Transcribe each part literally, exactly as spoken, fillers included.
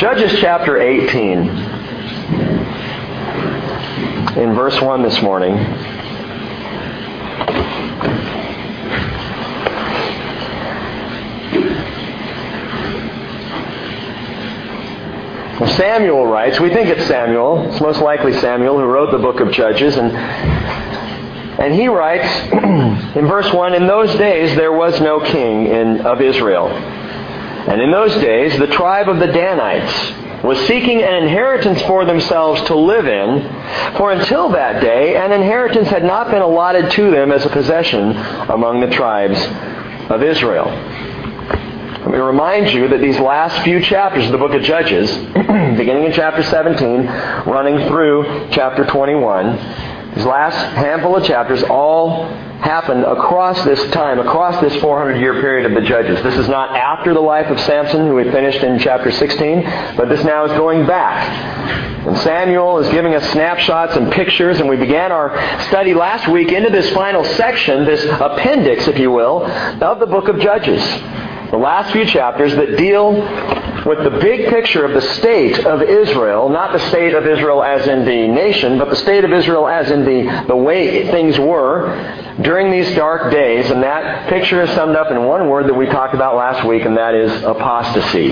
Judges chapter eighteen, in verse one this morning. Samuel writes, we think it's Samuel, it's most likely Samuel who wrote the book of Judges, and and he writes in verse one, in those days there was no king in of Israel. And in those days the tribe of the Danites was seeking an inheritance for themselves to live in, for until that day an inheritance had not been allotted to them as a possession among the tribes of Israel. Let me remind you that these last few chapters of the book of Judges, beginning in chapter seventeen, running through chapter twenty-one, these last handful of chapters all happened across this time, across this four hundred year period of the Judges. This is not after the life of Samson, who we finished in chapter sixteen, but this now is going back. And Samuel is giving us snapshots and pictures, and we began our study last week into this final section, this appendix, if you will, of the book of Judges. The last few chapters that deal with the big picture of the state of Israel, not the state of Israel as in the nation, but the state of Israel as in the, the way things were during these dark days. And that picture is summed up in one word that we talked about last week, and that is apostasy.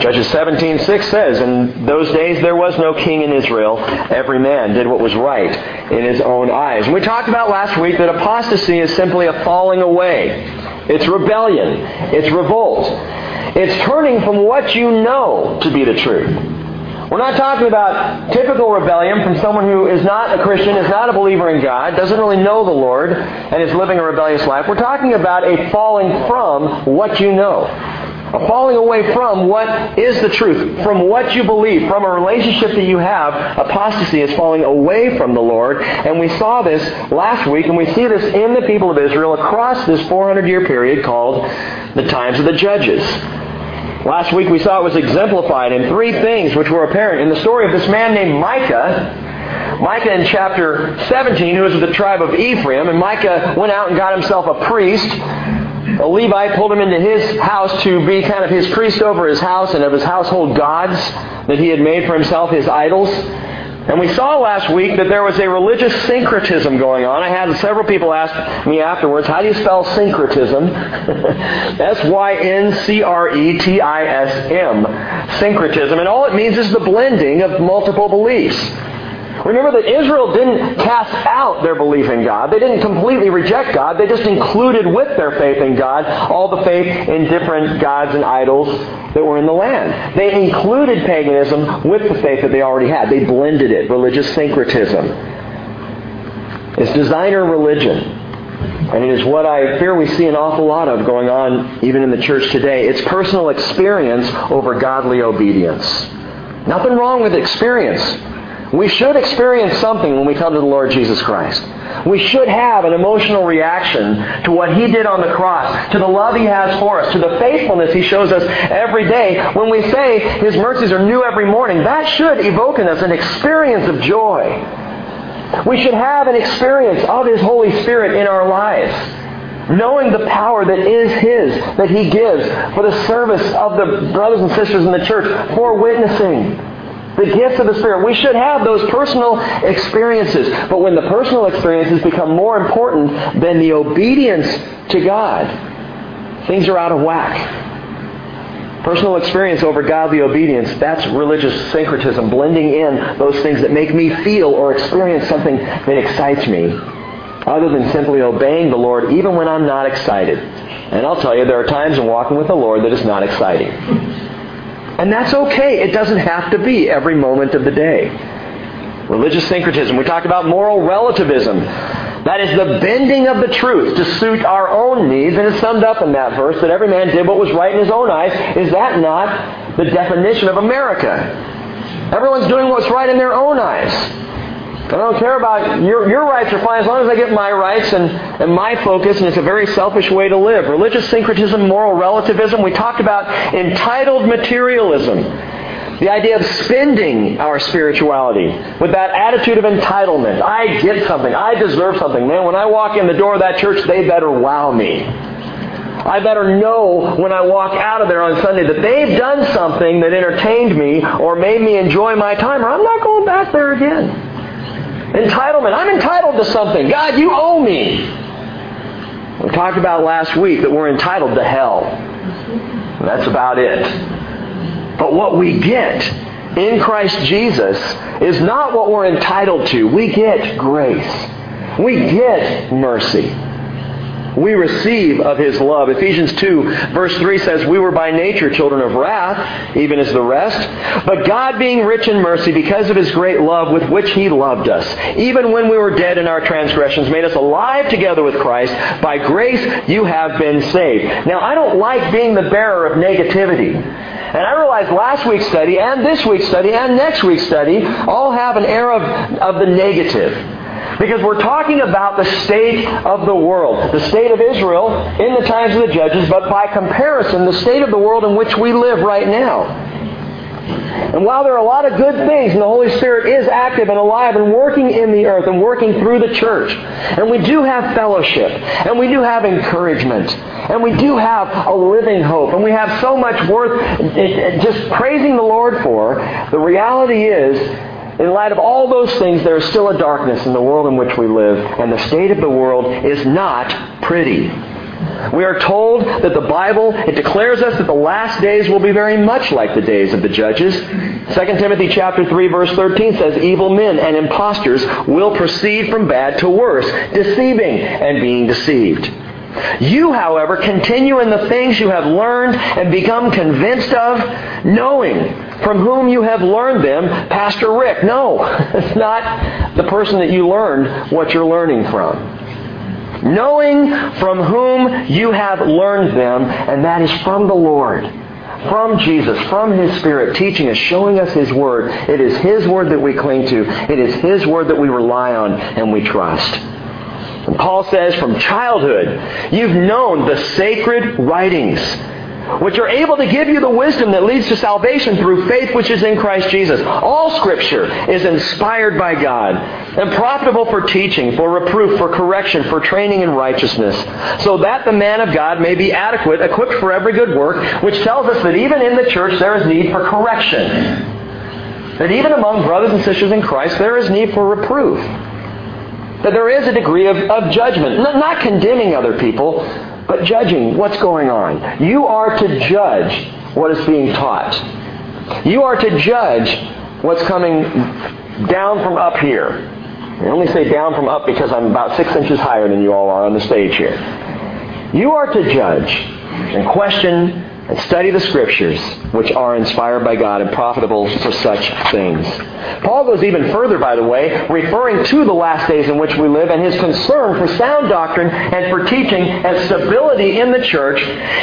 Judges seventeen six says, in those days there was no king in Israel. Every man did what was right in his own eyes. And we talked about last week that apostasy is simply a falling away. It's rebellion. It's revolt. It's turning from what you know to be the truth. We're not talking about typical rebellion from someone who is not a Christian, is not a believer in God, doesn't really know the Lord, and is living a rebellious life. We're talking about a falling from what you know. A falling away from what is the truth, from what you believe, from a relationship that you have. Apostasy is falling away from the Lord. And we saw this last week, and we see this in the people of Israel across this four hundred year period called the times of the Judges. Last week we saw it was exemplified in three things which were apparent in the story of this man named Micah. Micah in chapter seventeen, who was of the tribe of Ephraim. And Micah went out and got himself a priest. A Levite pulled him into his house to be kind of his priest over his house and of his household gods that he had made for himself, his idols. And we saw last week that there was a religious syncretism going on. I had several people ask me afterwards, how do you spell syncretism? S Y N C R E T I S M. Syncretism. And all it means is the blending of multiple beliefs. Remember that Israel didn't cast out their belief in God. They didn't completely reject God. They just included with their faith in God all the faith in different gods and idols that were in the land. They included paganism with the faith that they already had. They blended it. Religious syncretism. It's designer religion. And it is what I fear we see an awful lot of going on even in the church today. It's personal experience over godly obedience. Nothing wrong with experience. We should experience something when we come to the Lord Jesus Christ. We should have an emotional reaction to what He did on the cross, to the love He has for us, to the faithfulness He shows us every day. When we say His mercies are new every morning, that should evoke in us an experience of joy. We should have an experience of His Holy Spirit in our lives, knowing the power that is His, that He gives for the service of the brothers and sisters in the church, for witnessing. The gifts of the Spirit. We should have those personal experiences. But when the personal experiences become more important than the obedience to God, things are out of whack. Personal experience over godly obedience, that's religious syncretism, blending in those things that make me feel or experience something that excites me, other than simply obeying the Lord even when I'm not excited. And I'll tell you, there are times in walking with the Lord that is not exciting. And that's okay. It doesn't have to be every moment of the day. Religious syncretism. We talked about moral relativism. That is the bending of the truth to suit our own needs. And it's summed up in that verse that every man did what was right in his own eyes. Is that not the definition of America? Everyone's doing what's right in their own eyes. I don't care about your, your rights are fine as long as I get my rights and, and my focus, and it's a very selfish way to live. Religious syncretism, moral relativism. We talked about entitled materialism. The idea of spending our spirituality with that attitude of entitlement. I get something. I deserve something. Man, when I walk in the door of that church, they better wow me. I better know when I walk out of there on Sunday that they've done something that entertained me or made me enjoy my time, or I'm not going back there again. Entitlement. I'm entitled to something. God, you owe me. We talked about last week that we're entitled to hell. That's about it. But what we get in Christ Jesus is not what we're entitled to. We get grace. We get mercy. We receive of His love. Ephesians two, verse three says, we were by nature children of wrath, even as the rest. But God being rich in mercy, because of His great love with which He loved us, even when we were dead in our transgressions, made us alive together with Christ. By grace you have been saved. Now, I don't like being the bearer of negativity. And I realized last week's study and this week's study and next week's study all have an air of, of the negative. Because we're talking about the state of the world. The state of Israel in the times of the Judges, but by comparison, the state of the world in which we live right now. And while there are a lot of good things, and the Holy Spirit is active and alive and working in the earth and working through the church, and we do have fellowship, and we do have encouragement, and we do have a living hope, and we have so much worth just praising the Lord for, the reality is, in light of all those things, there is still a darkness in the world in which we live, and the state of the world is not pretty. We are told that the Bible, it declares us that the last days will be very much like the days of the Judges. Second Timothy chapter three, verse thirteen says, evil men and impostors will proceed from bad to worse, deceiving and being deceived. You, however, continue in the things you have learned and become convinced of, knowing from whom you have learned them. Pastor Rick. No, it's not the person that you learned what you're learning from. Knowing from whom you have learned them, and that is from the Lord, from Jesus, from His Spirit, teaching us, showing us His Word. It is His Word that we cling to. It is His Word that we rely on and we trust. And Paul says, from childhood, you've known the sacred writings, which are able to give you the wisdom that leads to salvation through faith which is in Christ Jesus. All Scripture is inspired by God and profitable for teaching, for reproof, for correction, for training in righteousness, so that the man of God may be adequate, equipped for every good work, which tells us that even in the church there is need for correction. That even among brothers and sisters in Christ there is need for reproof. That there is a degree of, of judgment. Not, not condemning other people, but judging what's going on. You are to judge what is being taught. You are to judge what's coming down from up here. I only say down from up because I'm about six inches higher than you all are on the stage here. You are to judge and question and study the Scriptures, which are inspired by God and profitable for such things. Paul goes even further, by the way, referring to the last days in which we live and his concern for sound doctrine and for teaching and stability in the church.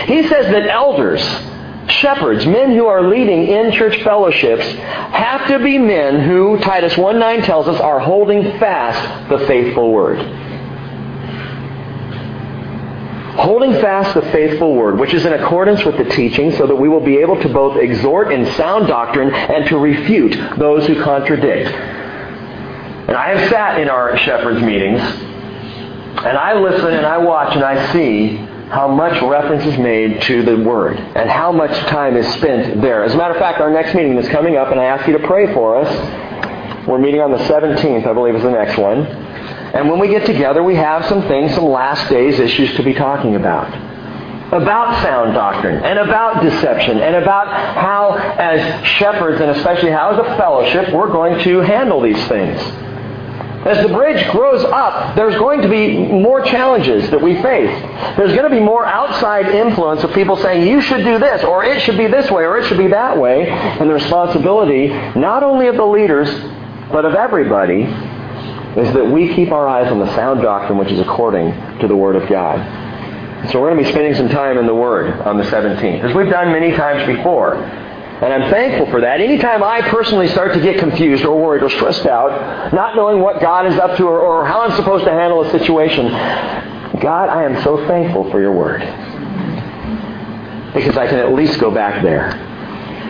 He says that elders, shepherds, men who are leading in church fellowships, have to be men who, Titus one nine tells us, are holding fast the faithful word. Holding fast the faithful word, which is in accordance with the teaching, so that we will be able to both exhort in sound doctrine and to refute those who contradict. And I have sat in our shepherds' meetings, and I listen and I watch and I see how much reference is made to the Word and how much time is spent there. As a matter of fact, our next meeting is coming up, and I ask you to pray for us. We're meeting on the seventeenth, I believe, is the next one. And when we get together, we have some things, some last days issues to be talking about. About sound doctrine, and about deception, and about how, as shepherds, and especially how as a fellowship, we're going to handle these things. As the bridge grows up, there's going to be more challenges that we face. There's going to be more outside influence of people saying, you should do this, or it should be this way, or it should be that way. And the responsibility, not only of the leaders, but of everybody, is that we keep our eyes on the sound doctrine which is according to the Word of God. So we're going to be spending some time in the Word on the seventeenth, as we've done many times before. And I'm thankful for that. Anytime I personally start to get confused or worried or stressed out, not knowing what God is up to or, or how I'm supposed to handle a situation, God, I am so thankful for your Word. Because I can at least go back there.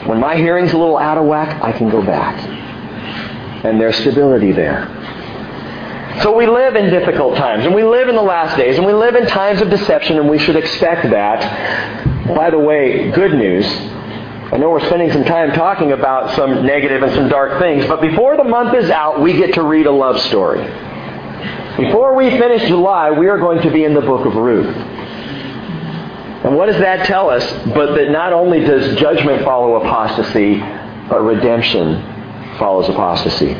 When my hearing's a little out of whack, I can go back. And there's stability there. So we live in difficult times, and we live in the last days, and we live in times of deception, and we should expect that. By the way, good news. I know we're spending some time talking about some negative and some dark things, but before the month is out, we get to read a love story. Before we finish July, we are going to be in the book of Ruth. And what does that tell us? But that not only does judgment follow apostasy, but redemption follows apostasy.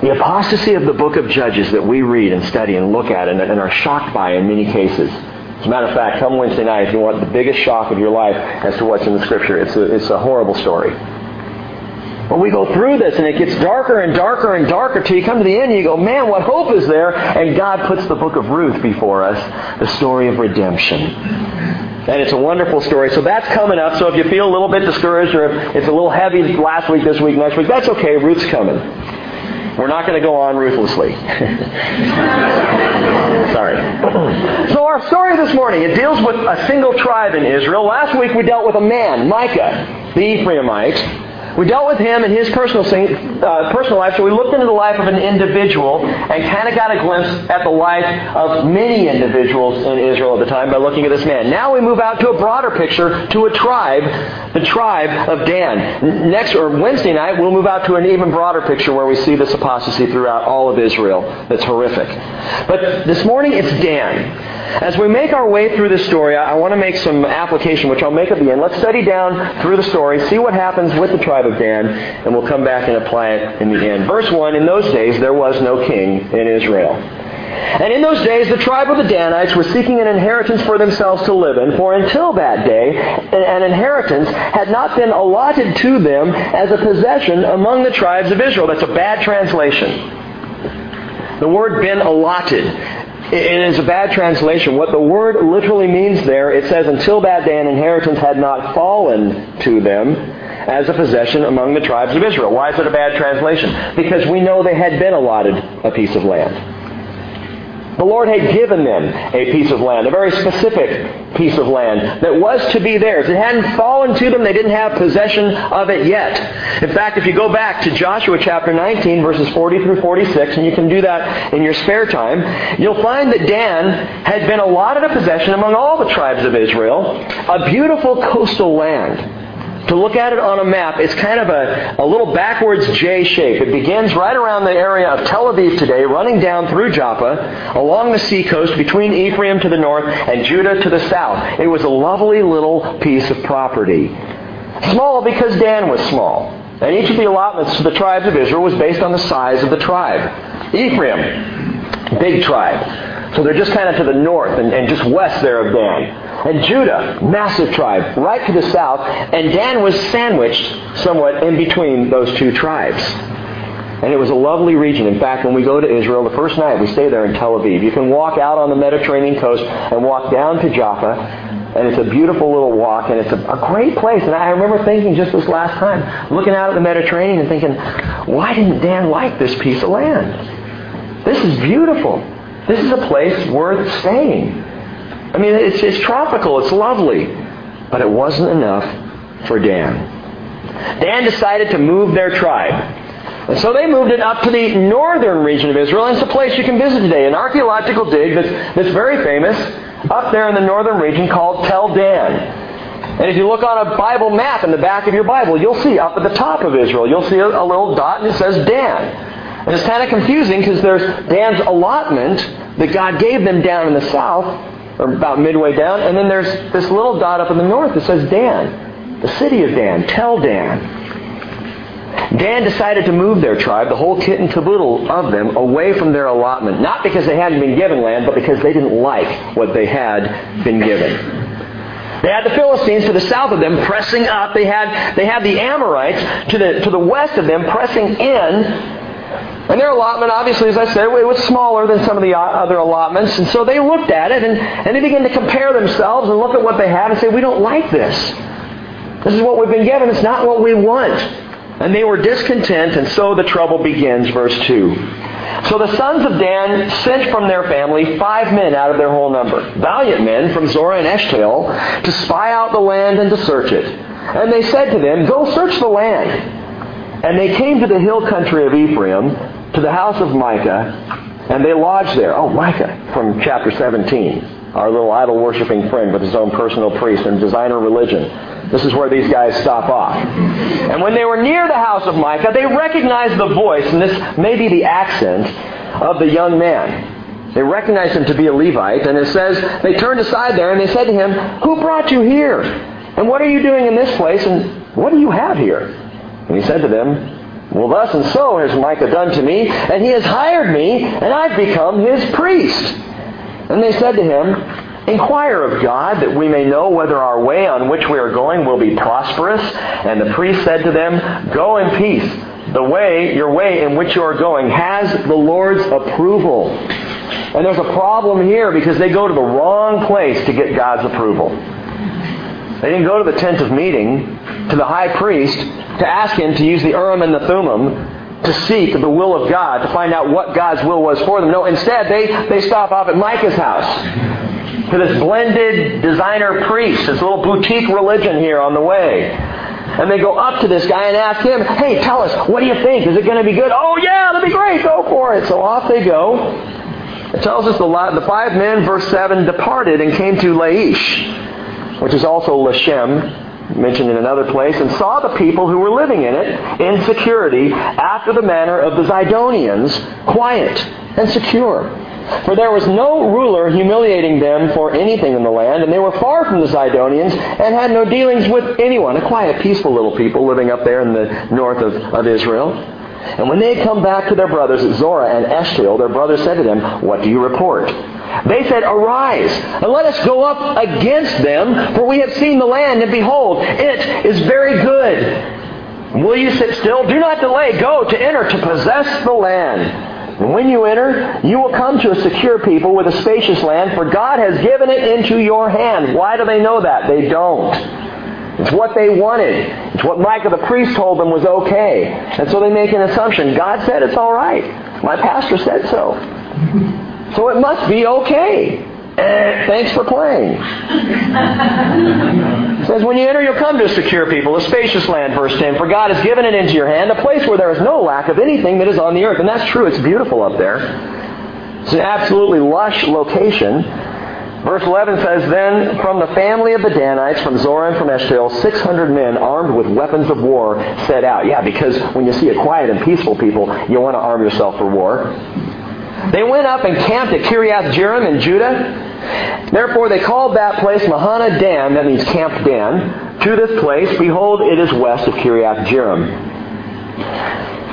The apostasy of the book of Judges that we read and study and look at and, and are shocked by in many cases. As a matter of fact, come Wednesday night, if you want the biggest shock of your life as to what's in the Scripture, it's a, it's a horrible story. But we go through this, and it gets darker and darker and darker till you come to the end, and you go, man, what hope is there? And God puts the book of Ruth before us, the story of redemption. And it's a wonderful story. So that's coming up. So if you feel a little bit discouraged or if it's a little heavy last week, this week, next week, that's okay. Ruth's coming. We're not going to go on ruthlessly. Sorry. So our story this morning, it deals with a single tribe in Israel. Last week we dealt with a man, Micah, the Ephraimite. We dealt with him and his personal uh, personal life. So we looked into the life of an individual and kind of got a glimpse at the life of many individuals in Israel at the time by looking at this man. Now we move out to a broader picture, to a tribe, the tribe of Dan. Next, or Wednesday night, we'll move out to an even broader picture where we see this apostasy throughout all of Israel. That's horrific. But this morning, it's Dan. As we make our way through this story, I want to make some application, which I'll make at the end. Let's study down through the story, see what happens with the tribe of Dan, and we'll come back and apply it in the end. Verse one, in those days there was no king in Israel. And in those days the tribe of the Danites were seeking an inheritance for themselves to live in, for until that day an inheritance had not been allotted to them as a possession among the tribes of Israel. That's a bad translation. The word been allotted. It is a bad translation. What the word literally means there, it says, until that day an inheritance had not fallen to them as a possession among the tribes of Israel. Why is it a bad translation? Because we know they had been allotted a piece of land. The Lord had given them a piece of land, a very specific piece of land that was to be theirs. It hadn't fallen to them. They didn't have possession of it yet. In fact, if you go back to Joshua chapter nineteen, verses forty through forty-six, and you can do that in your spare time, you'll find that Dan had been allotted a possession among all the tribes of Israel, a beautiful coastal land. To look at it on a map, it's kind of a, a little backwards J shape. It begins right around the area of Tel Aviv today, running down through Joppa, along the seacoast, between Ephraim to the north and Judah to the south. It was a lovely little piece of property. Small because Dan was small. And each of the allotments to the tribes of Israel was based on the size of the tribe. Ephraim, big tribe. So they're just kind of to the north and, and just west there of Dan. And Judah, massive tribe, right to the south. And Dan was sandwiched somewhat in between those two tribes. And it was a lovely region. In fact, when we go to Israel, the first night we stay there in Tel Aviv. You can walk out on the Mediterranean coast and walk down to Jaffa. And it's a beautiful little walk. And it's a, a great place. And I remember thinking just this last time, looking out at the Mediterranean and thinking, why didn't Dan like this piece of land? This is beautiful. This is a place worth staying. I mean, it's, it's tropical, it's lovely. But it wasn't enough for Dan. Dan decided to move their tribe. And so they moved it up to the northern region of Israel. And it's a place you can visit today. An archaeological dig that's, that's very famous up there in the northern region called Tel Dan. And if you look on a Bible map in the back of your Bible, you'll see up at the top of Israel, you'll see a, a little dot and it says Dan. And it's kind of confusing because there's Dan's allotment that God gave them down in the south, or about midway down, and then there's this little dot up in the north that says Dan, the city of Dan, Tel Dan. Dan decided to move their tribe, the whole kit and caboodle of them, away from their allotment, not because they hadn't been given land, but because they didn't like what they had been given. They had the Philistines to the south of them pressing up. They had they had the Amorites to the to the west of them pressing in. And their allotment, obviously, as I said, it was smaller than some of the other allotments. And so they looked at it, and, and they began to compare themselves and look at what they had and say, we don't like this. This is what we've been given. It's not what we want. And they were discontent, and so the trouble begins, verse two. So the sons of Dan sent from their family five men out of their whole number, valiant men from Zorah and Eshterol, to spy out the land and to search it. And they said to them, go search the land. And they came to the hill country of Ephraim, to the house of Micah, And they lodged there. Oh, Micah from chapter seventeen. Our little idol-worshipping friend with his own personal priest and designer religion. This is where these guys stop off. And when they were near the house of Micah, they recognized the voice, and this may be the accent, of the young man. They recognized him to be a Levite, and it says, they turned aside there, and they said to him, "Who brought you here? And what are you doing in this place? And what do you have here?" And he said to them, "Well, thus and so has Micah done to me, and he has hired me, and I've become his priest." And they said to him, "Inquire of God, that we may know whether our way on which we are going will be prosperous." And the priest said to them, "Go in peace. The way, your way in which you are going has the Lord's approval." And there's a problem here, because they go to the wrong place to get God's approval. They didn't go to the tent of meeting, to the high priest, to ask him to use the Urim and the Thummim, to seek the will of God, to find out what God's will was for them. No, instead, they, they stop off at Micah's house, to this blended designer priest, this little boutique religion here on the way. And they go up to this guy and ask him, "Hey, tell us, what do you think? Is it going to be good?" "Oh, yeah, that'll be great. Go for it." So off they go. It tells us the, the five men, verse seven, departed and came to Laish, which is also Lashem, mentioned in another place, and saw the people who were living in it in security, after the manner of the Sidonians, quiet and secure. For there was no ruler humiliating them for anything in the land, and they were far from the Sidonians and had no dealings with anyone. A quiet, peaceful little people living up there in the north of, of Israel. And when they had come back to their brothers at Zorah and Eshterol, their brothers said to them, "What do you report?" They said, "Arise, and let us go up against them, for we have seen the land, and behold, it is very good. Will you sit still? Do not delay. Go to enter, to possess the land. And when you enter, you will come to a secure people with a spacious land, for God has given it into your hand." Why do they know that? They don't. It's what they wanted. It's what Micah the priest told them was okay. And so they make an assumption. God said it's all right. My pastor said so. So it must be okay. Eh, thanks for playing. It says, when you enter, you'll come to a secure people, a spacious land, verse ten. For God has given it into your hand, a place where there is no lack of anything that is on the earth. And that's true. It's beautiful up there. It's an absolutely lush location. Verse eleven says, "Then from the family of the Danites, from Zorah and from Eshterol, six hundred men armed with weapons of war set out." Yeah, because when you see a quiet and peaceful people, you want to arm yourself for war. "They went up and camped at Kiriath-Jearim in Judah. Therefore they called that place Mahana Dan," that means Camp Dan, "to this place. Behold, it is west of Kiriath-Jearim."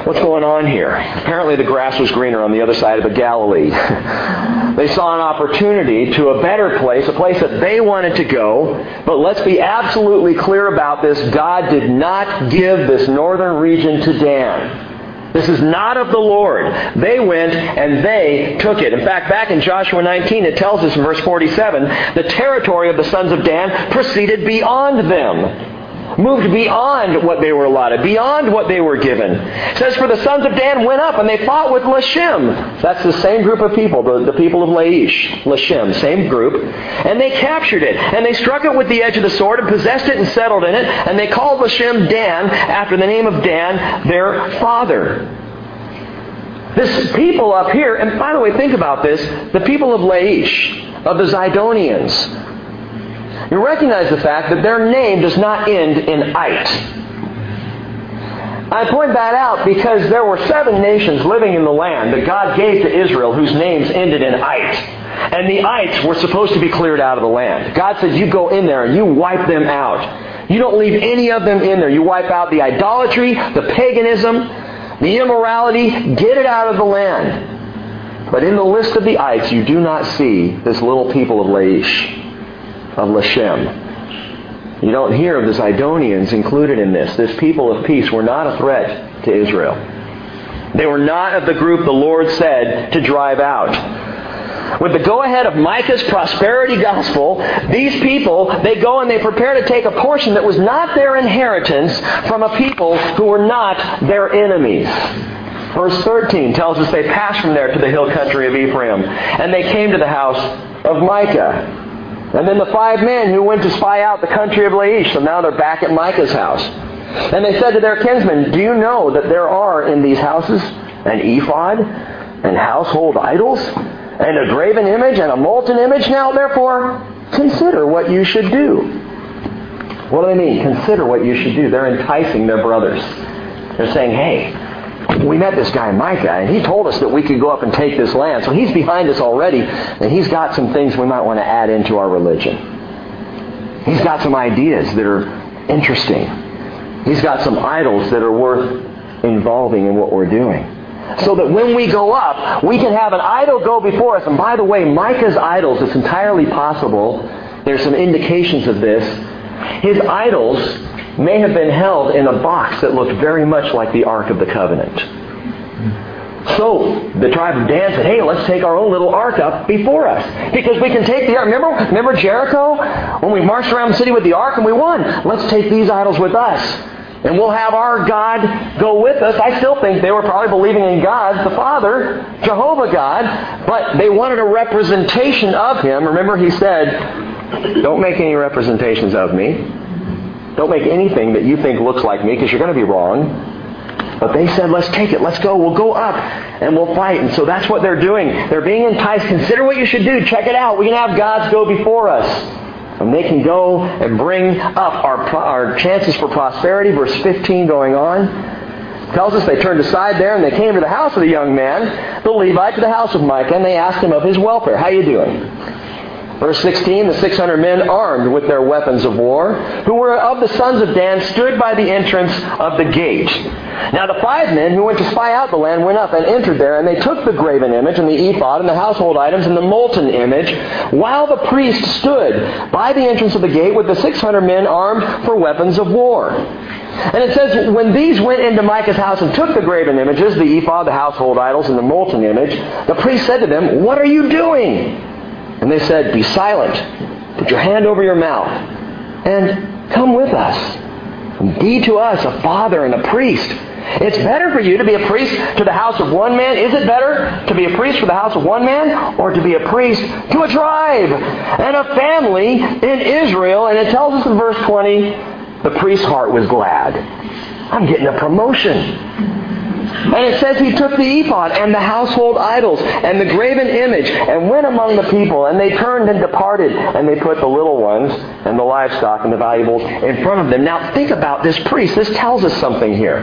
What's going on here? Apparently the grass was greener on the other side of the Galilee. They saw an opportunity to a better place, a place that they wanted to go. But let's be absolutely clear about this. God did not give this northern region to Dan. This is not of the Lord. They went and they took it. In fact, back in Joshua nineteen, it tells us in verse forty-seven, the territory of the sons of Dan proceeded beyond them. Moved beyond what they were allotted, beyond what they were given. It says, "For the sons of Dan went up, and they fought with Lashem." That's the same group of people, the, the people of Laish, Lashem, same group. "And they captured it, and they struck it with the edge of the sword, and possessed it and settled in it. And they called Lashem Dan, after the name of Dan, their father." This people up here, and by the way, think about this, the people of Laish, of the Zidonians, you recognize the fact that their name does not end in "ite." I point that out because there were seven nations living in the land that God gave to Israel whose names ended in "ite." And the "ites" were supposed to be cleared out of the land. God says, "You go in there and you wipe them out. You don't leave any of them in there. You wipe out the idolatry, the paganism, the immorality. Get it out of the land." But in the list of the "ites," you do not see this little people of Laish, of Lashem. You don't hear of the Zidonians included in this. This people of peace were not a threat to Israel. They were not of the group the Lord said to drive out. With the go-ahead of Micah's prosperity gospel, these people, they go and they prepare to take a portion that was not their inheritance from a people who were not their enemies. Verse thirteen tells us they passed from there to the hill country of Ephraim, and they came to the house of Micah. And then the five men who went to spy out the country of Laish, so now they're back at Micah's house. And they said to their kinsmen, "Do you know that there are in these houses an ephod, and household idols, and a graven image and a molten image. Now, therefore, consider what you should do. What do they mean? Consider what you should do. They're enticing their brothers. They're saying, hey, we met this guy, Micah, and he told us that we could go up and take this land. So he's behind us already, and he's got some things we might want to add into our religion. He's got some ideas that are interesting. He's got some idols that are worth involving in what we're doing. So that when we go up, we can have an idol go before us. And by the way, Micah's idols, it's entirely possible, there's some indications of this, his idols may have been held in a box that looked very much like the Ark of the Covenant. So the tribe of Dan said, hey, let's take our own little ark up before us. Because we can take the ark. Remember, remember Jericho? When we marched around the city with the ark and we won. Let's take these idols with us. And we'll have our God go with us. I still think they were probably believing in God, the Father, Jehovah God. But they wanted a representation of Him. Remember He said, don't make any representations of me. Don't make anything that you think looks like me, because you're going to be wrong. But they said, let's take it. Let's go. We'll go up and we'll fight. And so that's what they're doing. They're being enticed. Consider what you should do. Check it out. We can have gods go before us. And they can go and bring up our, our chances for prosperity. Verse fifteen going on. Tells us they turned aside there and they came to the house of the young man, the Levite, to the house of Micah. And they asked him of his welfare. How you doing? Verse sixteen, the six hundred men armed with their weapons of war, who were of the sons of Dan, stood by the entrance of the gate. Now the five men who went to spy out the land went up and entered there, and they took the graven image and the ephod and the household items and the molten image, while the priest stood by the entrance of the gate with the six hundred men armed for weapons of war. And it says, when these went into Micah's house and took the graven images, the ephod, the household idols, and the molten image, the priest said to them, what are you doing? And they said, be silent, put your hand over your mouth, and come with us. Be to us a father and a priest. It's better for you to be a priest to the house of one man. Is it better to be a priest for the house of one man, or to be a priest to a tribe and a family in Israel? And it tells us in verse twenty, the priest's heart was glad. I'm getting a promotion. And it says he took the ephod and the household idols and the graven image and went among the people, and they turned and departed, and they put the little ones and the livestock and the valuables in front of them. Now think about this priest. This tells us something here.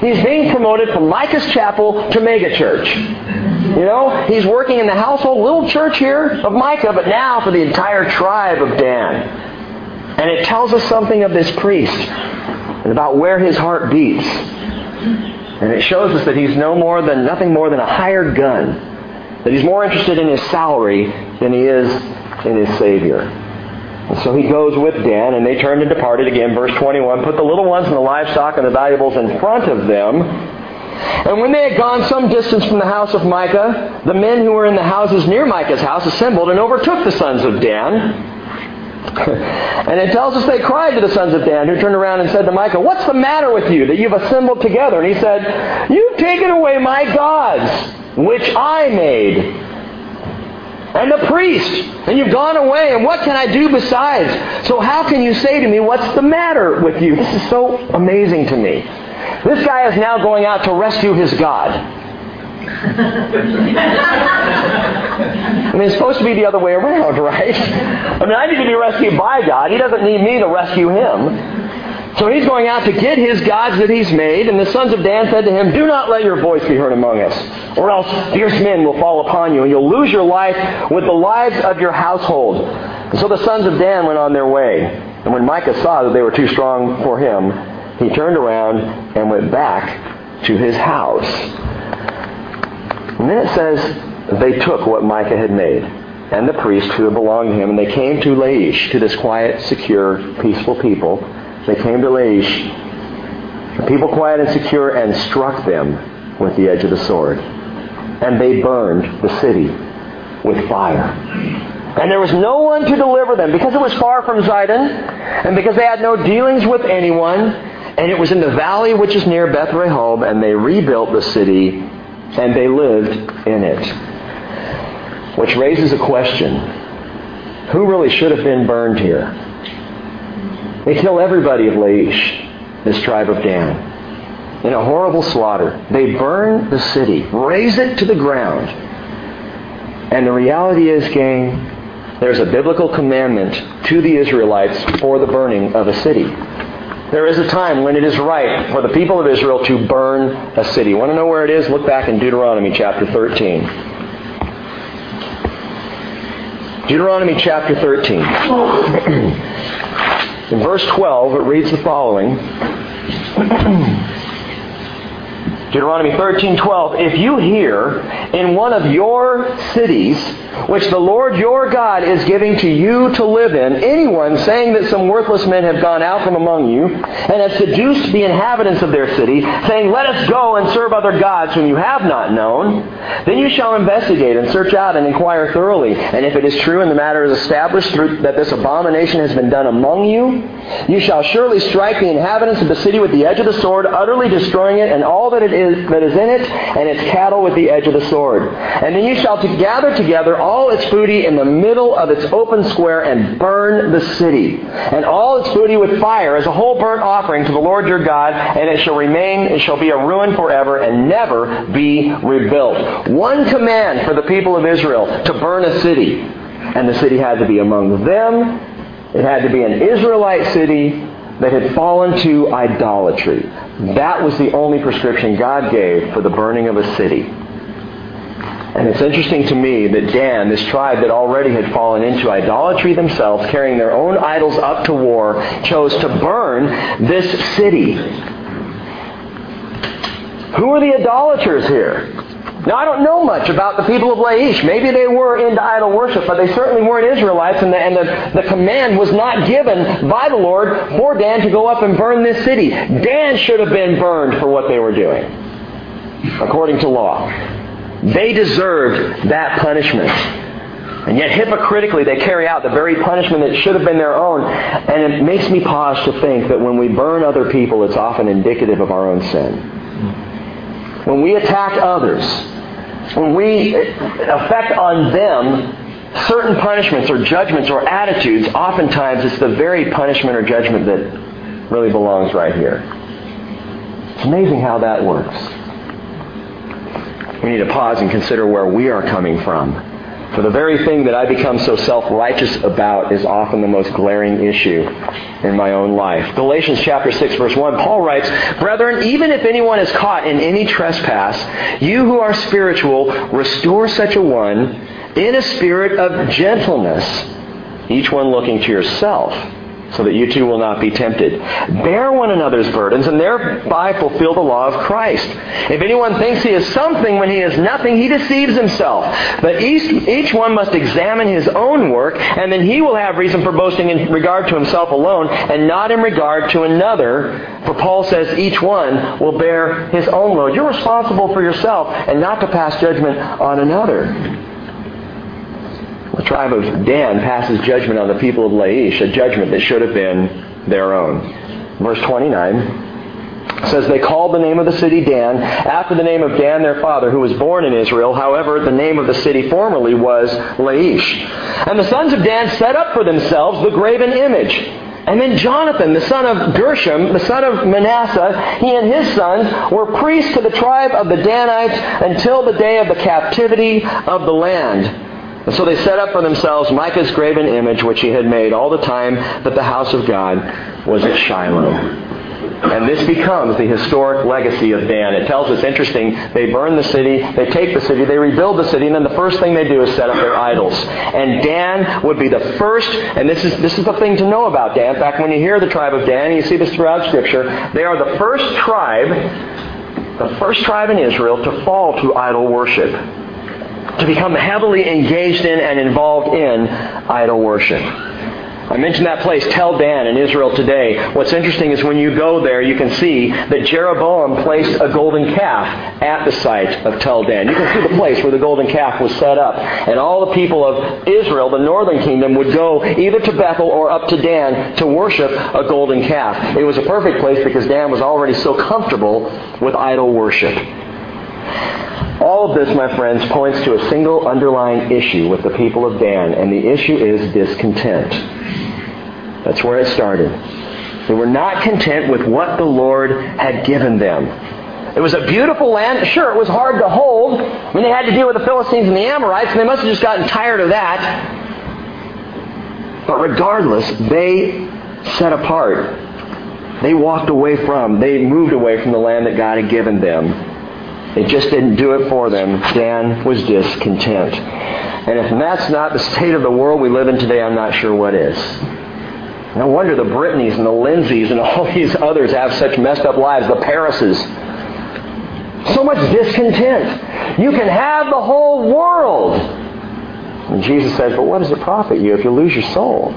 He's being promoted from Micah's chapel to mega church. You know, he's working in the household, little church here of Micah, but now for the entire tribe of Dan. And it tells us something of this priest and about where his heart beats. And it shows us that he's no more than, nothing more than a hired gun. That he's more interested in his salary than he is in his Savior. And so he goes with Dan, and they turned and departed again. Verse twenty-one, put the little ones and the livestock and the valuables in front of them. And when they had gone some distance from the house of Micah, the men who were in the houses near Micah's house assembled and overtook the sons of Dan. And it tells us they cried to the sons of Dan, who turned around and said to Micah, what's the matter with you that you've assembled together? And he said, you've taken away my gods, which I made, and the priest, and you've gone away, and what can I do besides? So how can you say to me, what's the matter with you? This is so amazing to me. This guy is now going out to rescue his God. I mean, it's supposed to be the other way around, right? I mean, I need to be rescued by God. He doesn't need me to rescue Him. So he's going out to get his gods that he's made, and the sons of Dan said to him, do not let your voice be heard among us, or else fierce men will fall upon you, and you'll lose your life with the lives of your household. And so the sons of Dan went on their way, and when Micah saw that they were too strong for him, he turned around and went back to his house. And then it says, they took what Micah had made, and the priest who belonged to him, and they came to Laish, to this quiet, secure, peaceful people. They came to Laish, the people quiet and secure, and struck them with the edge of the sword. And they burned the city with fire. And there was no one to deliver them, because it was far from Zidon, and because they had no dealings with anyone, and it was in the valley which is near Beth Rehob, and they rebuilt the city, and they lived in it. Which raises a question. Who really should have been burned here? They kill everybody of Laish, this tribe of Dan. in a horrible slaughter. They burn the city, raise it to the ground. And the reality is, gang, there's a biblical commandment to the Israelites for the burning of a city. There is a time when it is right for the people of Israel to burn a city. Want to know where it is? Look back in Deuteronomy chapter thirteen. Deuteronomy chapter thirteen. In verse twelve, it reads the following. Deuteronomy thirteen twelve, if you hear in one of your cities, which the Lord your God is giving to you to live in, anyone saying that some worthless men have gone out from among you, and have seduced the inhabitants of their city, saying, let us go and serve other gods whom you have not known, then you shall investigate and search out and inquire thoroughly. And if it is true and the matter is established through, that this abomination has been done among you, you shall surely strike the inhabitants of the city with the edge of the sword, utterly destroying it and all that it is that is in it, and its cattle with the edge of the sword. And then you shall to gather together all its booty in the middle of its open square, and burn the city, and all its booty with fire, as a whole burnt offering to the Lord your God, and it shall remain, it shall be a ruin forever, and never be rebuilt. One command for the people of Israel, to burn a city. And the city had to be among them. It had to be an Israelite city that had fallen to idolatry. That was the only prescription God gave for the burning of a city. And it's interesting to me that Dan, this tribe that already had fallen into idolatry themselves, carrying their own idols up to war, chose to burn this city. Who are the idolaters here? Now, I don't know much about the people of Laish. Maybe they were into idol worship, but they certainly weren't Israelites, and the, and the, the command was not given by the Lord for Dan to go up and burn this city. Dan should have been burned for what they were doing, according to law. They deserved that punishment. And yet, hypocritically, they carry out the very punishment that should have been their own. And it makes me pause to think that when we burn other people, it's often indicative of our own sin. When we attack others, when we affect on them certain punishments or judgments or attitudes, oftentimes it's the very punishment or judgment that really belongs right here. It's amazing how that works. We need to pause and consider where we are coming from. For the very thing that I become so self-righteous about is often the most glaring issue in my own life. Galatians chapter six, verse one, Paul writes, brethren, even if anyone is caught in any trespass, you who are spiritual, restore such a one in a spirit of gentleness, each one looking to yourself, so that you too will not be tempted. Bear one another's burdens, and thereby fulfill the law of Christ. If anyone thinks he is something when he is nothing, he deceives himself. But each, each one must examine his own work, and then he will have reason for boasting in regard to himself alone, and not in regard to another. For Paul says each one will bear his own load. You're responsible for yourself, and not to pass judgment on another. The tribe of Dan passes judgment on the people of Laish, a judgment that should have been their own. Verse twenty-nine says, they called the name of the city Dan, after the name of Dan their father, who was born in Israel. However, the name of the city formerly was Laish. And the sons of Dan set up for themselves the graven image. And then Jonathan, the son of Gershom, the son of Manasseh, he and his sons were priests to the tribe of the Danites until the day of the captivity of the land. And so they set up for themselves Micah's graven image, which he had made all the time that the house of God was at Shiloh. And this becomes the historic legacy of Dan. It tells us, interesting, they burn the city, they take the city, they rebuild the city, and then the first thing they do is set up their idols. And Dan would be the first, and this is this is the thing to know about Dan. In fact, when you hear the tribe of Dan, and you see this throughout Scripture, they are the first tribe, the first tribe in Israel to fall to idol worship, to become heavily engaged in and involved in idol worship. I mentioned that place, Tel Dan, in Israel today. What's interesting is when you go there, you can see that Jeroboam placed a golden calf at the site of Tel Dan. You can see the place where the golden calf was set up. And all the people of Israel, the northern kingdom, would go either to Bethel or up to Dan to worship a golden calf. It was a perfect place because Dan was already so comfortable with idol worship. All of this, my friends, points to a single underlying issue with the people of Dan, and the issue is discontent. That's where it started. They were not content with what the Lord had given them. It was a beautiful land. Sure, it was hard to hold. I mean, they had to deal with the Philistines and the Amorites, and they must have just gotten tired of that. But regardless, they set apart. They walked away from, they moved away from the land that God had given them. They just didn't do it for them. Dan was discontent. And if that's not the state of the world we live in today, I'm not sure what is. No wonder the Britneys and the Lindsays and all these others have such messed up lives, the Parises. So much discontent. You can have the whole world. And Jesus says, but what does it profit you if you lose your soul?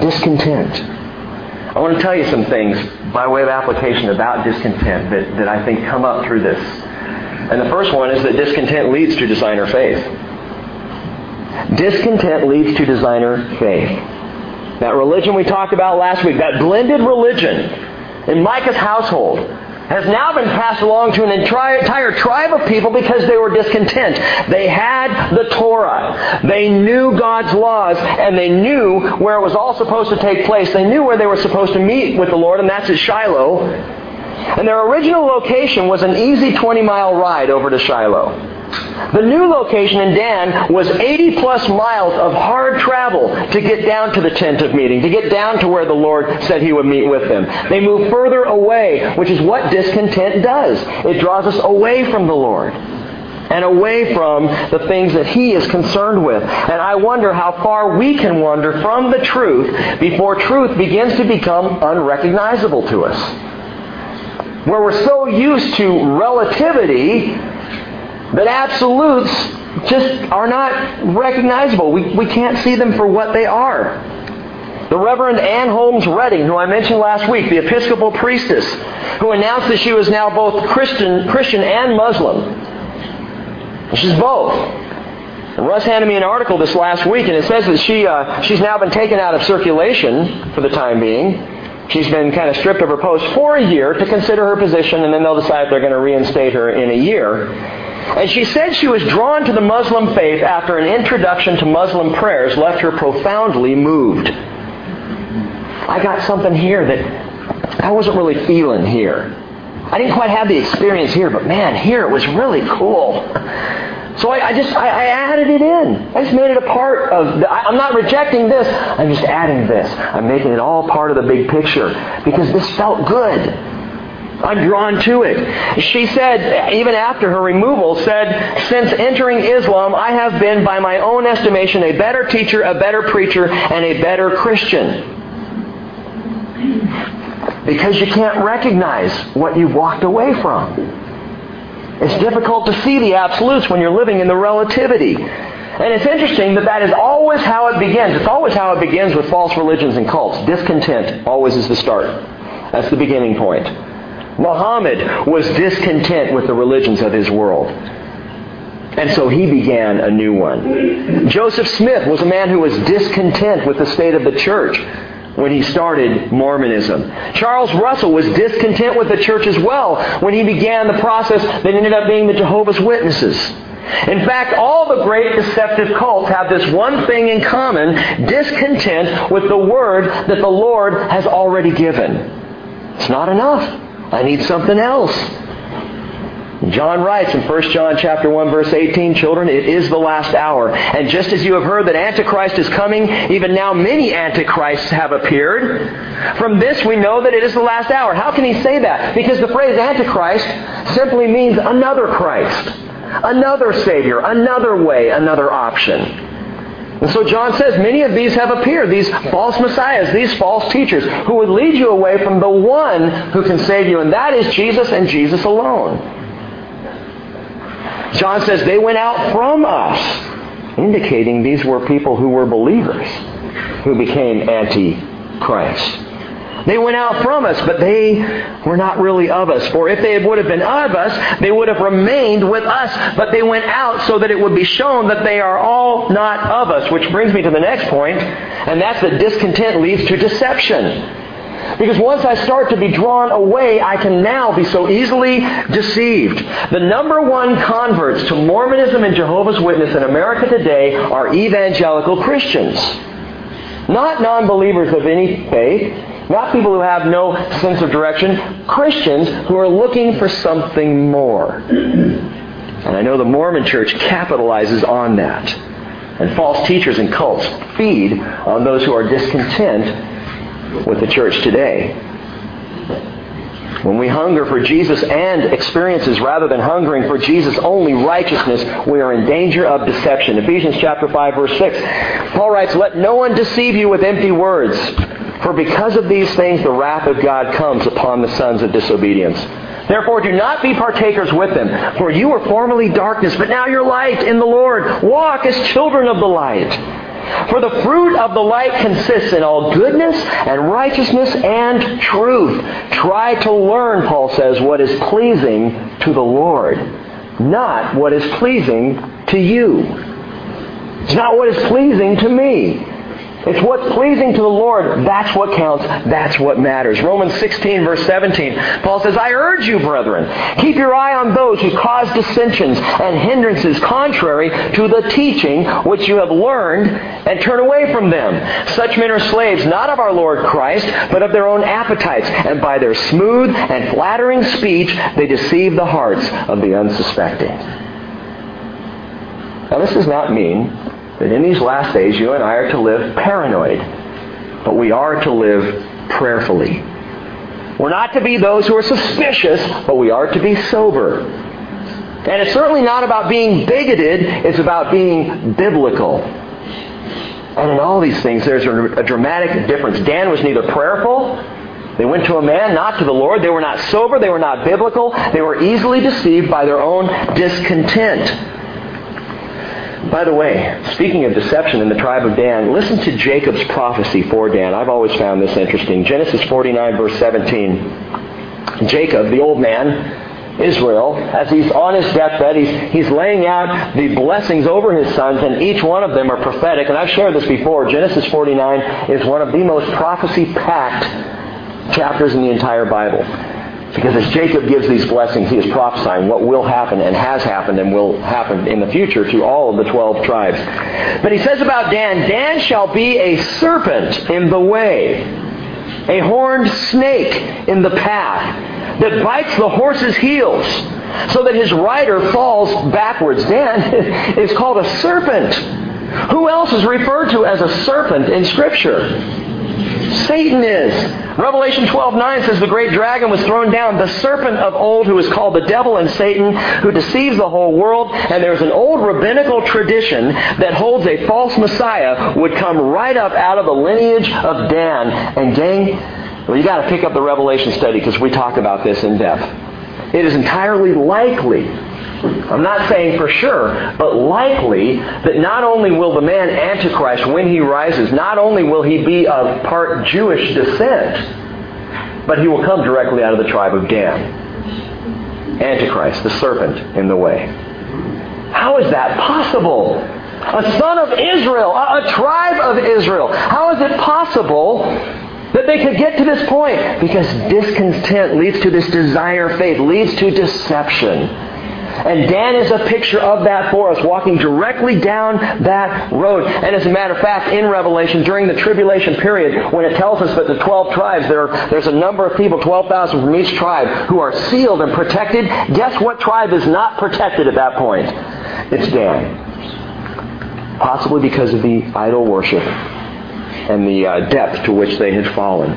Discontent. I want to tell you some things by way of application about discontent that, that I think come up through this. And the first one is that discontent leads to designer faith. Discontent leads to designer faith. That religion we talked about last week, that blended religion in Micah's household, has now been passed along to an entire tribe of people because they were discontent. They had the Torah. They knew God's laws, and they knew where it was all supposed to take place. They knew where they were supposed to meet with the Lord, and that's at Shiloh. And their original location was an easy twenty-mile ride over to Shiloh. The new location in Dan was eighty plus miles of hard travel to get down to the tent of meeting, to get down to where the Lord said He would meet with them. They moved further away, which is what discontent does. It draws us away from the Lord and away from the things that He is concerned with. And I wonder how far we can wander from the truth before truth begins to become unrecognizable to us. Where we're so used to relativity that absolutes just are not recognizable. We, we can't see them for what they are. The Reverend Ann Holmes Redding, who I mentioned last week, the Episcopal priestess, who announced that she was now both Christian, Christian and Muslim. She's both. And Russ handed me an article this last week, and it says that she uh, she's now been taken out of circulation for the time being. She's been kind of stripped of her post for a year to consider her position, and then they'll decide if they're going to reinstate her in a year. And she said she was drawn to the Muslim faith after an introduction to Muslim prayers left her profoundly moved. I got something here that I wasn't really feeling here. I didn't quite have the experience here, but man, here it was really cool. So I, I just, I, I added it in. I just made it a part of, the, I, I'm not rejecting this, I'm just adding this. I'm making it all part of the big picture because this felt good. I'm drawn to it. She said, even after her removal, said, since entering Islam, I have been, by my own estimation, a better teacher, a better preacher, and a better Christian. Because you can't recognize what you've walked away from. It's difficult to see the absolutes when you're living in the relativity. And it's interesting that that is always how it begins. It's always how it begins with false religions and cults. Discontent always is the start. That's the beginning point. Muhammad was discontent with the religions of his world. And so he began a new one. Joseph Smith was a man who was discontent with the state of the church when he started Mormonism. Charles Russell was discontent with the church as well when he began the process that ended up being the Jehovah's Witnesses. In fact, all the great deceptive cults have this one thing in common, discontent with the word that the Lord has already given. It's not enough. I need something else. John writes in First John chapter one, verse eighteen, children, it is the last hour. And just as you have heard that Antichrist is coming, even now many Antichrists have appeared. From this we know that it is the last hour. How can he say that? Because the phrase Antichrist simply means another Christ, another Savior, another way, another option. And so John says, many of these have appeared, these false messiahs, these false teachers, who would lead you away from the one who can save you, and that is Jesus and Jesus alone. John says, they went out from us, indicating these were people who were believers, who became anti-Christ. They went out from us, but they were not really of us. For if they would have been of us, they would have remained with us. But they went out so that it would be shown that they are all not of us. Which brings me to the next point, and that's that discontent leads to deception. Because once I start to be drawn away, I can now be so easily deceived. The number one converts to Mormonism and Jehovah's Witness in America today are evangelical Christians. Not non-believers of any faith, not people who have no sense of direction, Christians who are looking for something more. And I know the Mormon Church capitalizes on that. And false teachers and cults feed on those who are discontent with the church today. When we hunger for Jesus and experiences rather than hungering for Jesus' only righteousness, we are in danger of deception. Ephesians chapter five, verse six. Paul writes, "Let no one deceive you with empty words, for because of these things the wrath of God comes upon the sons of disobedience. Therefore do not be partakers with them, for you were formerly darkness, but now you're light in the Lord. Walk as children of the light. For the fruit of the light consists in all goodness and righteousness and truth. Try to learn," Paul says, "what is pleasing to the Lord, not what is pleasing to you." It's not what is pleasing to me. It's what's pleasing to the Lord. That's what counts. That's what matters. Romans sixteen, verse seventeen. Paul says, "I urge you, brethren, keep your eye on those who cause dissensions and hindrances contrary to the teaching which you have learned, and turn away from them. Such men are slaves, not of our Lord Christ, but of their own appetites. And by their smooth and flattering speech, they deceive the hearts of the unsuspecting." Now, this does not mean that in these last days, you and I are to live paranoid. But we are to live prayerfully. We're not to be those who are suspicious, but we are to be sober. And it's certainly not about being bigoted. It's about being biblical. And in all these things, there's a dramatic difference. Dan was neither prayerful. They went to a man, not to the Lord. They were not sober. They were not biblical. They were easily deceived by their own discontent. By the way, speaking of deception in the tribe of Dan, listen to Jacob's prophecy for Dan. I've always found this interesting. Genesis forty-nine, verse seventeen. Jacob, the old man, Israel, as he's on his deathbed, he's, he's laying out the blessings over his sons, and each one of them are prophetic. And I've shared this before. Genesis forty-nine is one of the most prophecy-packed chapters in the entire Bible. Because as Jacob gives these blessings, he is prophesying what will happen and has happened and will happen in the future to all of the twelve tribes. But he says about Dan, "Dan shall be a serpent in the way, a horned snake in the path, that bites the horse's heels, so that his rider falls backwards." Dan is called a serpent. Who else is referred to as a serpent in Scripture? Satan is. Revelation twelve nine says the great dragon was thrown down, the serpent of old, who is called the devil and Satan, who deceives the whole world. And there's an old rabbinical tradition that holds a false Messiah would come right up out of the lineage of Dan. And gang, well, you got to pick up the Revelation study, because we talk about this in depth. It is entirely likely, I'm not saying for sure, but likely, that not only will the man Antichrist, when he rises, not only will he be of part Jewish descent, but he will come directly out of the tribe of Dan. Antichrist, the serpent in the way. How is that possible? A son of Israel, a tribe of Israel. How is it possible that they could get to this point? Because discontent leads to this desire of faith, leads to deception. And Dan is a picture of that for us, walking directly down that road. And as a matter of fact, in Revelation, during the tribulation period, when it tells us that the twelve tribes, there are, there's a number of people, twelve thousand from each tribe, who are sealed and protected. Guess what tribe is not protected at that point? It's Dan. Possibly because of the idol worship and the uh, depth to which they had fallen.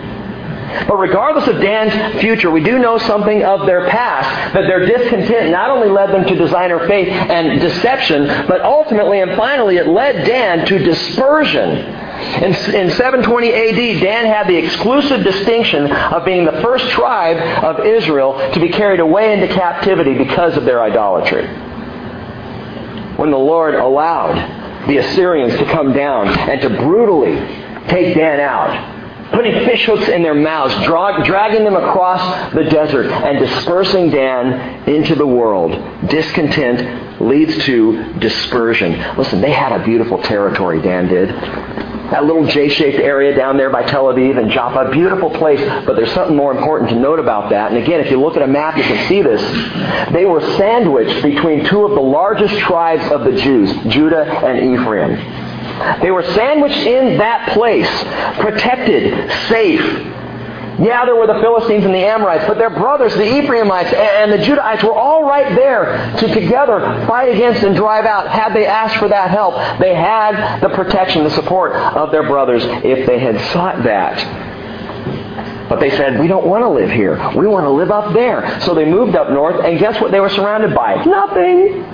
But regardless of Dan's future, we do know something of their past, that their discontent not only led them to designer faith and deception, but ultimately and finally it led Dan to dispersion. In, in seven twenty A D, Dan had the exclusive distinction of being the first tribe of Israel to be carried away into captivity because of their idolatry. When the Lord allowed the Assyrians to come down and to brutally take Dan out, putting fishhooks in their mouths, dra- dragging them across the desert, and dispersing Dan into the world. Discontent leads to dispersion. Listen, they had a beautiful territory, Dan did. That little J-shaped area down there by Tel Aviv and Joppa, beautiful place, but there's something more important to note about that. And again, if you look at a map, you can see this. They were sandwiched between two of the largest tribes of the Jews, Judah and Ephraim. They were sandwiched in that place, protected, safe. Yeah, there were the Philistines and the Amorites, but their brothers, the Ephraimites and the Judahites, were all right there to together fight against and drive out. Had they asked for that help, they had the protection, the support of their brothers if they had sought that. But they said, we don't want to live here. We want to live up there. So they moved up north, and guess what they were surrounded by? Nothing.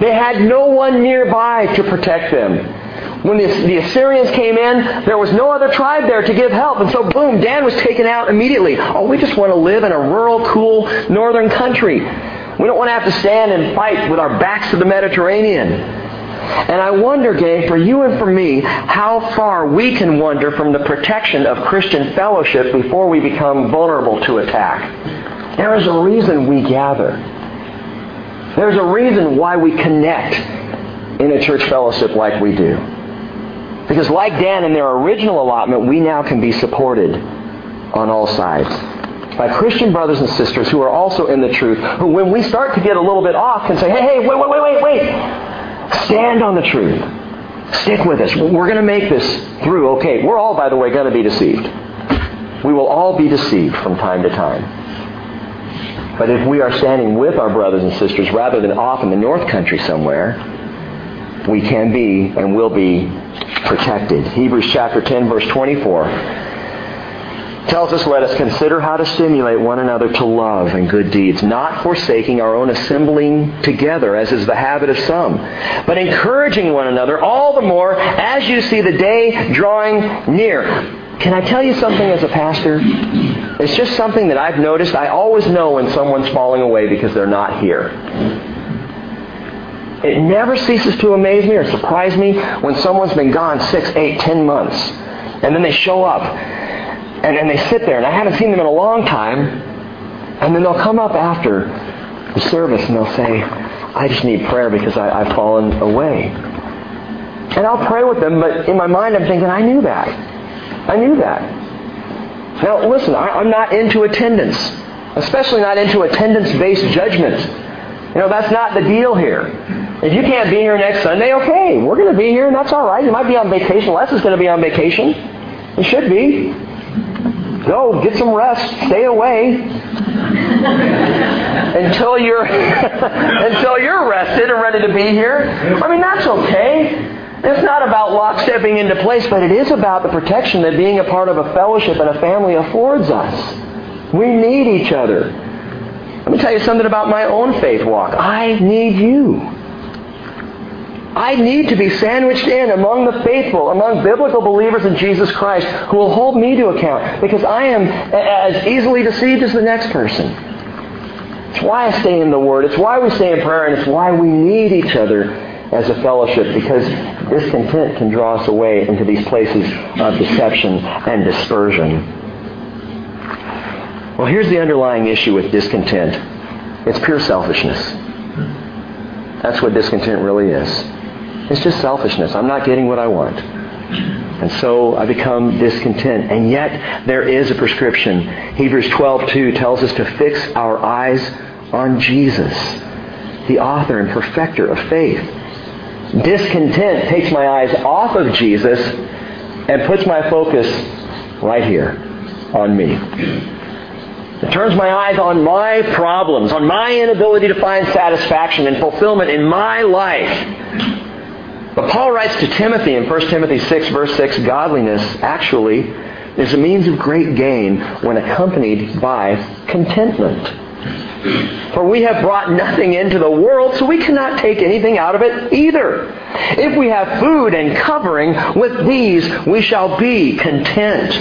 They had no one nearby to protect them. When the Assyrians came in, there was no other tribe there to give help. And so, boom, Dan was taken out immediately. Oh, we just want to live in a rural, cool, northern country. We don't want to have to stand and fight with our backs to the Mediterranean. And I wonder, gang, for you and for me, how far we can wander from the protection of Christian fellowship before we become vulnerable to attack. There is a reason we gather. There's a reason why we connect in a church fellowship like we do. Because like Dan in their original allotment, we now can be supported on all sides by Christian brothers and sisters who are also in the truth, who when we start to get a little bit off can say, hey, hey, wait, wait, wait, wait, wait. Stand on the truth. Stick with us. We're going to make this through. Okay, we're all, by the way, going to be deceived. We will all be deceived from time to time. But if we are standing with our brothers and sisters rather than off in the North Country somewhere, we can be and will be protected. Hebrews chapter ten, verse twenty-four tells us, let us consider how to stimulate one another to love and good deeds, not forsaking our own assembling together, as is the habit of some, but encouraging one another all the more as you see the day drawing near. Can I tell you something as a pastor? It's just something that I've noticed. I always know when someone's falling away because they're not here. It never ceases to amaze me or surprise me when someone's been gone six, eight, ten months. And then they show up. And then they sit there. And I haven't seen them in a long time. And then they'll come up after the service and they'll say, I just need prayer because I, I've fallen away. And I'll pray with them, but in my mind I'm thinking, I knew that. I knew that. Now, listen, I, I'm not into attendance. Especially not into attendance-based judgment. You know, that's not the deal here. If you can't be here next Sunday, okay, we're going to be here, and that's all right. You might be on vacation. Les is going to be on vacation. You should be. Go, get some rest. Stay away until you're until you're rested and ready to be here. I mean, that's okay. It's not about lockstepping into place, but it is about the protection that being a part of a fellowship and a family affords us. We need each other. Let me tell you something about my own faith walk. I need you. I need to be sandwiched in among the faithful, among biblical believers in Jesus Christ who will hold me to account because I am as easily deceived as the next person. It's why I stay in the Word. It's why we stay in prayer. And it's why we need each other as a fellowship because discontent can draw us away into these places of deception and dispersion. Well, here's the underlying issue with discontent. It's pure selfishness. That's what discontent really is. It's just selfishness. I'm not getting what I want. And so I become discontent. And yet, there is a prescription. Hebrews twelve two tells us to fix our eyes on Jesus, the author and perfecter of faith. Discontent takes my eyes off of Jesus and puts my focus right here on me. It turns my eyes on my problems, on my inability to find satisfaction and fulfillment in my life. But Paul writes to Timothy in First Timothy six, verse six, godliness actually is a means of great gain when accompanied by contentment. For we have brought nothing into the world, so we cannot take anything out of it either. If we have food and covering, with these we shall be content.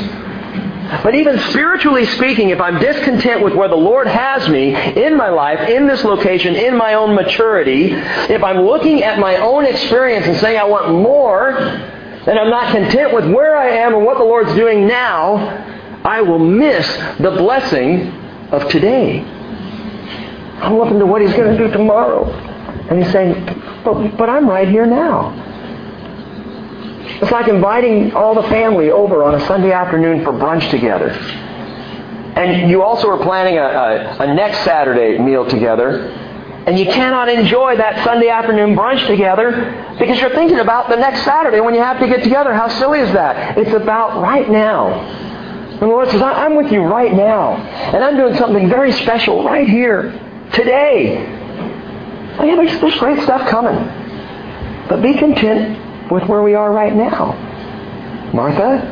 But even spiritually speaking, if I'm discontent with where the Lord has me in my life, in this location, in my own maturity, if I'm looking at my own experience and saying I want more, and I'm not content with where I am and what the Lord's doing now, I will miss the blessing of today. I'm looking to what He's going to do tomorrow. And He's saying, but, but I'm right here now. It's like inviting all the family over on a Sunday afternoon for brunch together. And you also are planning a, a, a next Saturday meal together. And you cannot enjoy that Sunday afternoon brunch together because you're thinking about the next Saturday when you have to get together. How silly is that? It's about right now. And the Lord says, I'm with you right now. And I'm doing something very special right here, today. I mean, there's, there's great stuff coming. But be content with where we are right now. Martha?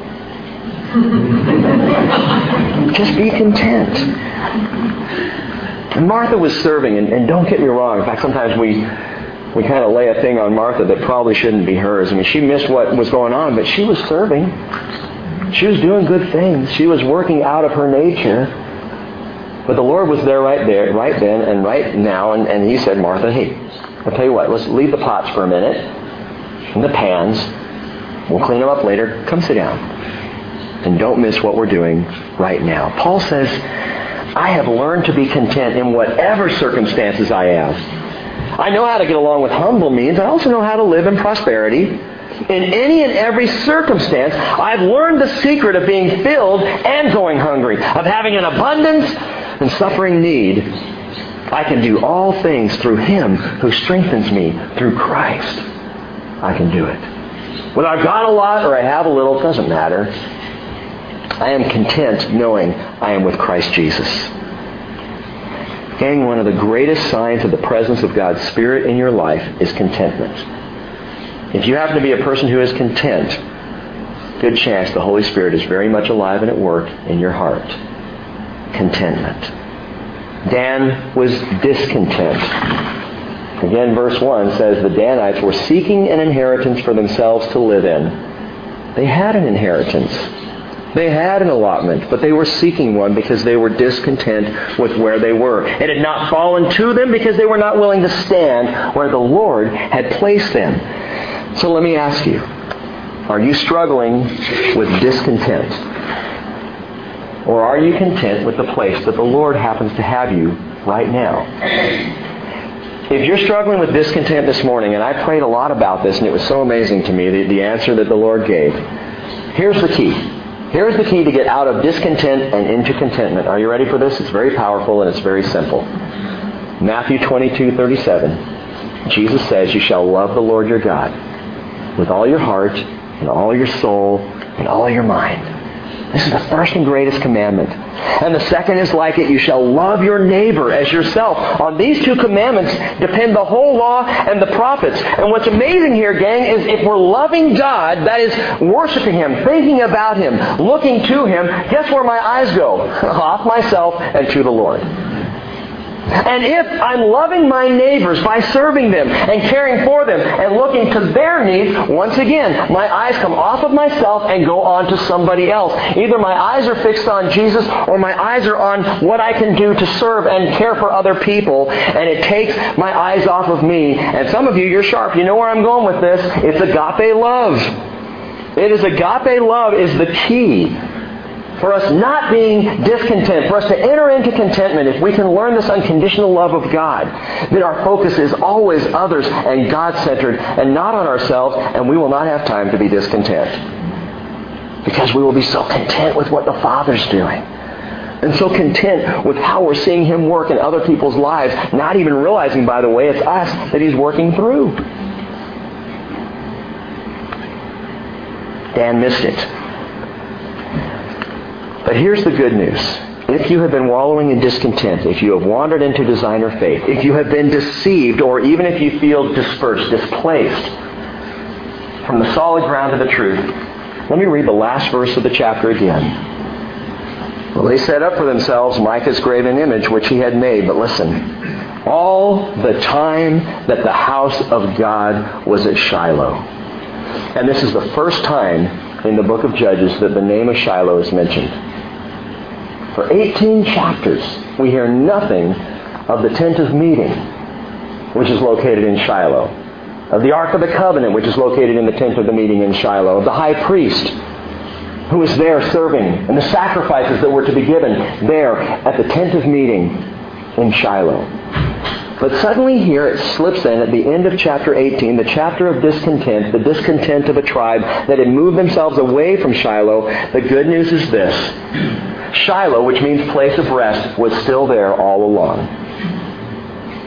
Just be content. And Martha was serving, and, and don't get me wrong. In fact, sometimes we we kind of lay a thing on Martha that probably shouldn't be hers. I mean, she missed what was going on, but she was serving. She was doing good things. She was working out of her nature. But the Lord was there right there, right then and right now, and, and He said, Martha, hey, I'll tell you what, let's leave the pots for a minute and the pans. We'll clean them up later. Come sit down. And don't miss what we're doing right now. Paul says, I have learned to be content in whatever circumstances I am. I know how to get along with humble means. I also know how to live in prosperity. In any and every circumstance, I've learned the secret of being filled and going hungry, of having an abundance and suffering need. I can do all things through Him who strengthens me. Through Christ, I can do it. Whether I've got a lot or I have a little, it doesn't matter. I am content knowing I am with Christ Jesus. Gang, one of the greatest signs of the presence of God's Spirit in your life is contentment. If you happen to be a person who is content, good chance the Holy Spirit is very much alive and at work in your heart. Contentment. Dan was discontent. Again, verse one says, the Danites were seeking an inheritance for themselves to live in. They had an inheritance. They had an allotment, but they were seeking one because they were discontent with where they were. It had not fallen to them because they were not willing to stand where the Lord had placed them. So let me ask you, are you struggling with discontent? Or are you content with the place that the Lord happens to have you right now? If you're struggling with discontent this morning, and I prayed a lot about this, and it was so amazing to me, the, the answer that the Lord gave. Here's the key. Here's the key to get out of discontent and into contentment. Are you ready for this? It's very powerful and it's very simple. Matthew twenty-two thirty-seven. Jesus says, you shall love the Lord your God with all your heart and all your soul and all your mind. This is the first and greatest commandment. And the second is like it. You shall love your neighbor as yourself. On these two commandments depend the whole law and the prophets. And what's amazing here, gang, is if we're loving God, that is worshiping Him, thinking about Him, looking to Him, guess where my eyes go? Off myself and to the Lord. And if I'm loving my neighbors by serving them and caring for them and looking to their needs, once again, my eyes come off of myself and go on to somebody else. Either my eyes are fixed on Jesus or my eyes are on what I can do to serve and care for other people. And it takes my eyes off of me. And some of you, you're sharp. You know where I'm going with this. It's agape love. It is agape love is the key. For us not being discontent, for us to enter into contentment, if we can learn this unconditional love of God, that our focus is always others and God-centered and not on ourselves, and we will not have time to be discontent. Because we will be so content with what the Father's doing. And so content with how we're seeing Him work in other people's lives, not even realizing, by the way, it's us that He's working through. Dan missed it. But here's the good news. If you have been wallowing in discontent, if you have wandered into designer faith, if you have been deceived, or even if you feel dispersed, displaced from the solid ground of the truth, let me read the last verse of the chapter again. Well, they set up for themselves Micah's graven image, which he had made. But listen, all the time that the house of God was at Shiloh. And this is the first time in the book of Judges that the name of Shiloh is mentioned. For eighteen chapters, we hear nothing of the tent of meeting, which is located in Shiloh, of the Ark of the Covenant, which is located in the tent of the meeting in Shiloh, of the high priest who was there serving, and the sacrifices that were to be given there at the tent of meeting in Shiloh. But suddenly here it slips in at the end of chapter eighteen, the chapter of discontent, the discontent of a tribe that had moved themselves away from Shiloh. The good news is this. Shiloh, which means place of rest, was still there all along.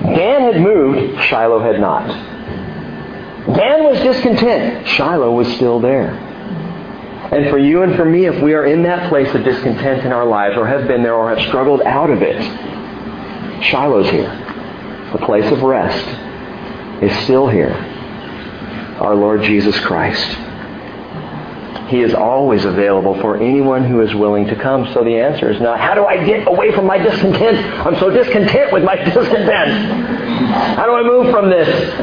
Dan had moved, Shiloh had not. Dan was discontent, Shiloh was still there. And for you and for me, if we are in that place of discontent in our lives, or have been there, or have struggled out of it, Shiloh's here. The place of rest is still here. Our Lord Jesus Christ. He is always available for anyone who is willing to come. So the answer is not, how do I get away from my discontent? I'm so discontent with my discontent. How do I move from this?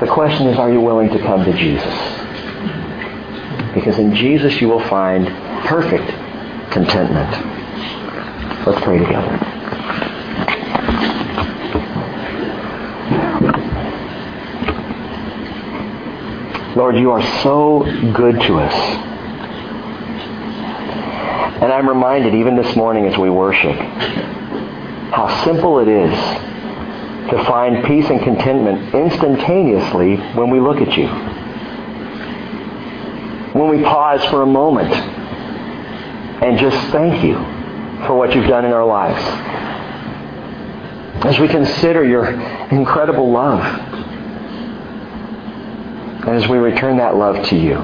The question is, are you willing to come to Jesus? Because in Jesus you will find perfect contentment. Let's pray together. Lord, you are so good to us. And I'm reminded, even this morning as we worship, how simple it is to find peace and contentment instantaneously when we look at you. When we pause for a moment and just thank you for what you've done in our lives. As we consider your incredible love, and as we return that love to you,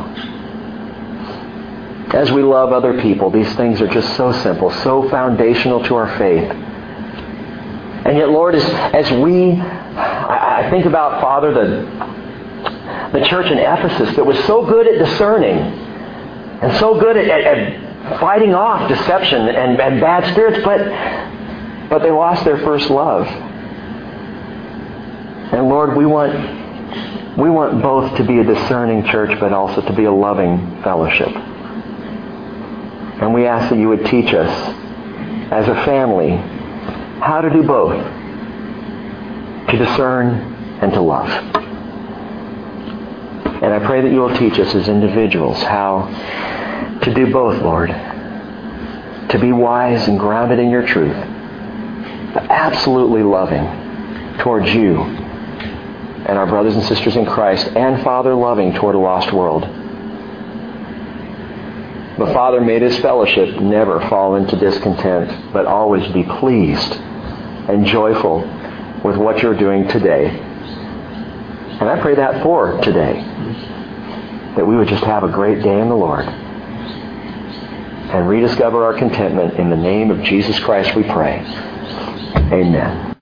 as we love other people, these things are just so simple, so foundational to our faith. And yet, Lord, as, as we, I, I think about, Father, the, the church in Ephesus that was so good at discerning and so good at, at, at fighting off deception and, and bad spirits, but, but they lost their first love. And Lord, we want... We want both to be a discerning church, but also to be a loving fellowship. And we ask that you would teach us, as a family, how to do both, to discern and to love. And I pray that you will teach us as individuals how to do both, Lord, to be wise and grounded in your truth, but absolutely loving towards you and our brothers and sisters in Christ, and Father, loving toward a lost world. But Father, may this fellowship never fall into discontent, but always be pleased and joyful with what you're doing today. And I pray that for today, that we would just have a great day in the Lord and rediscover our contentment. In the name of Jesus Christ we pray. Amen.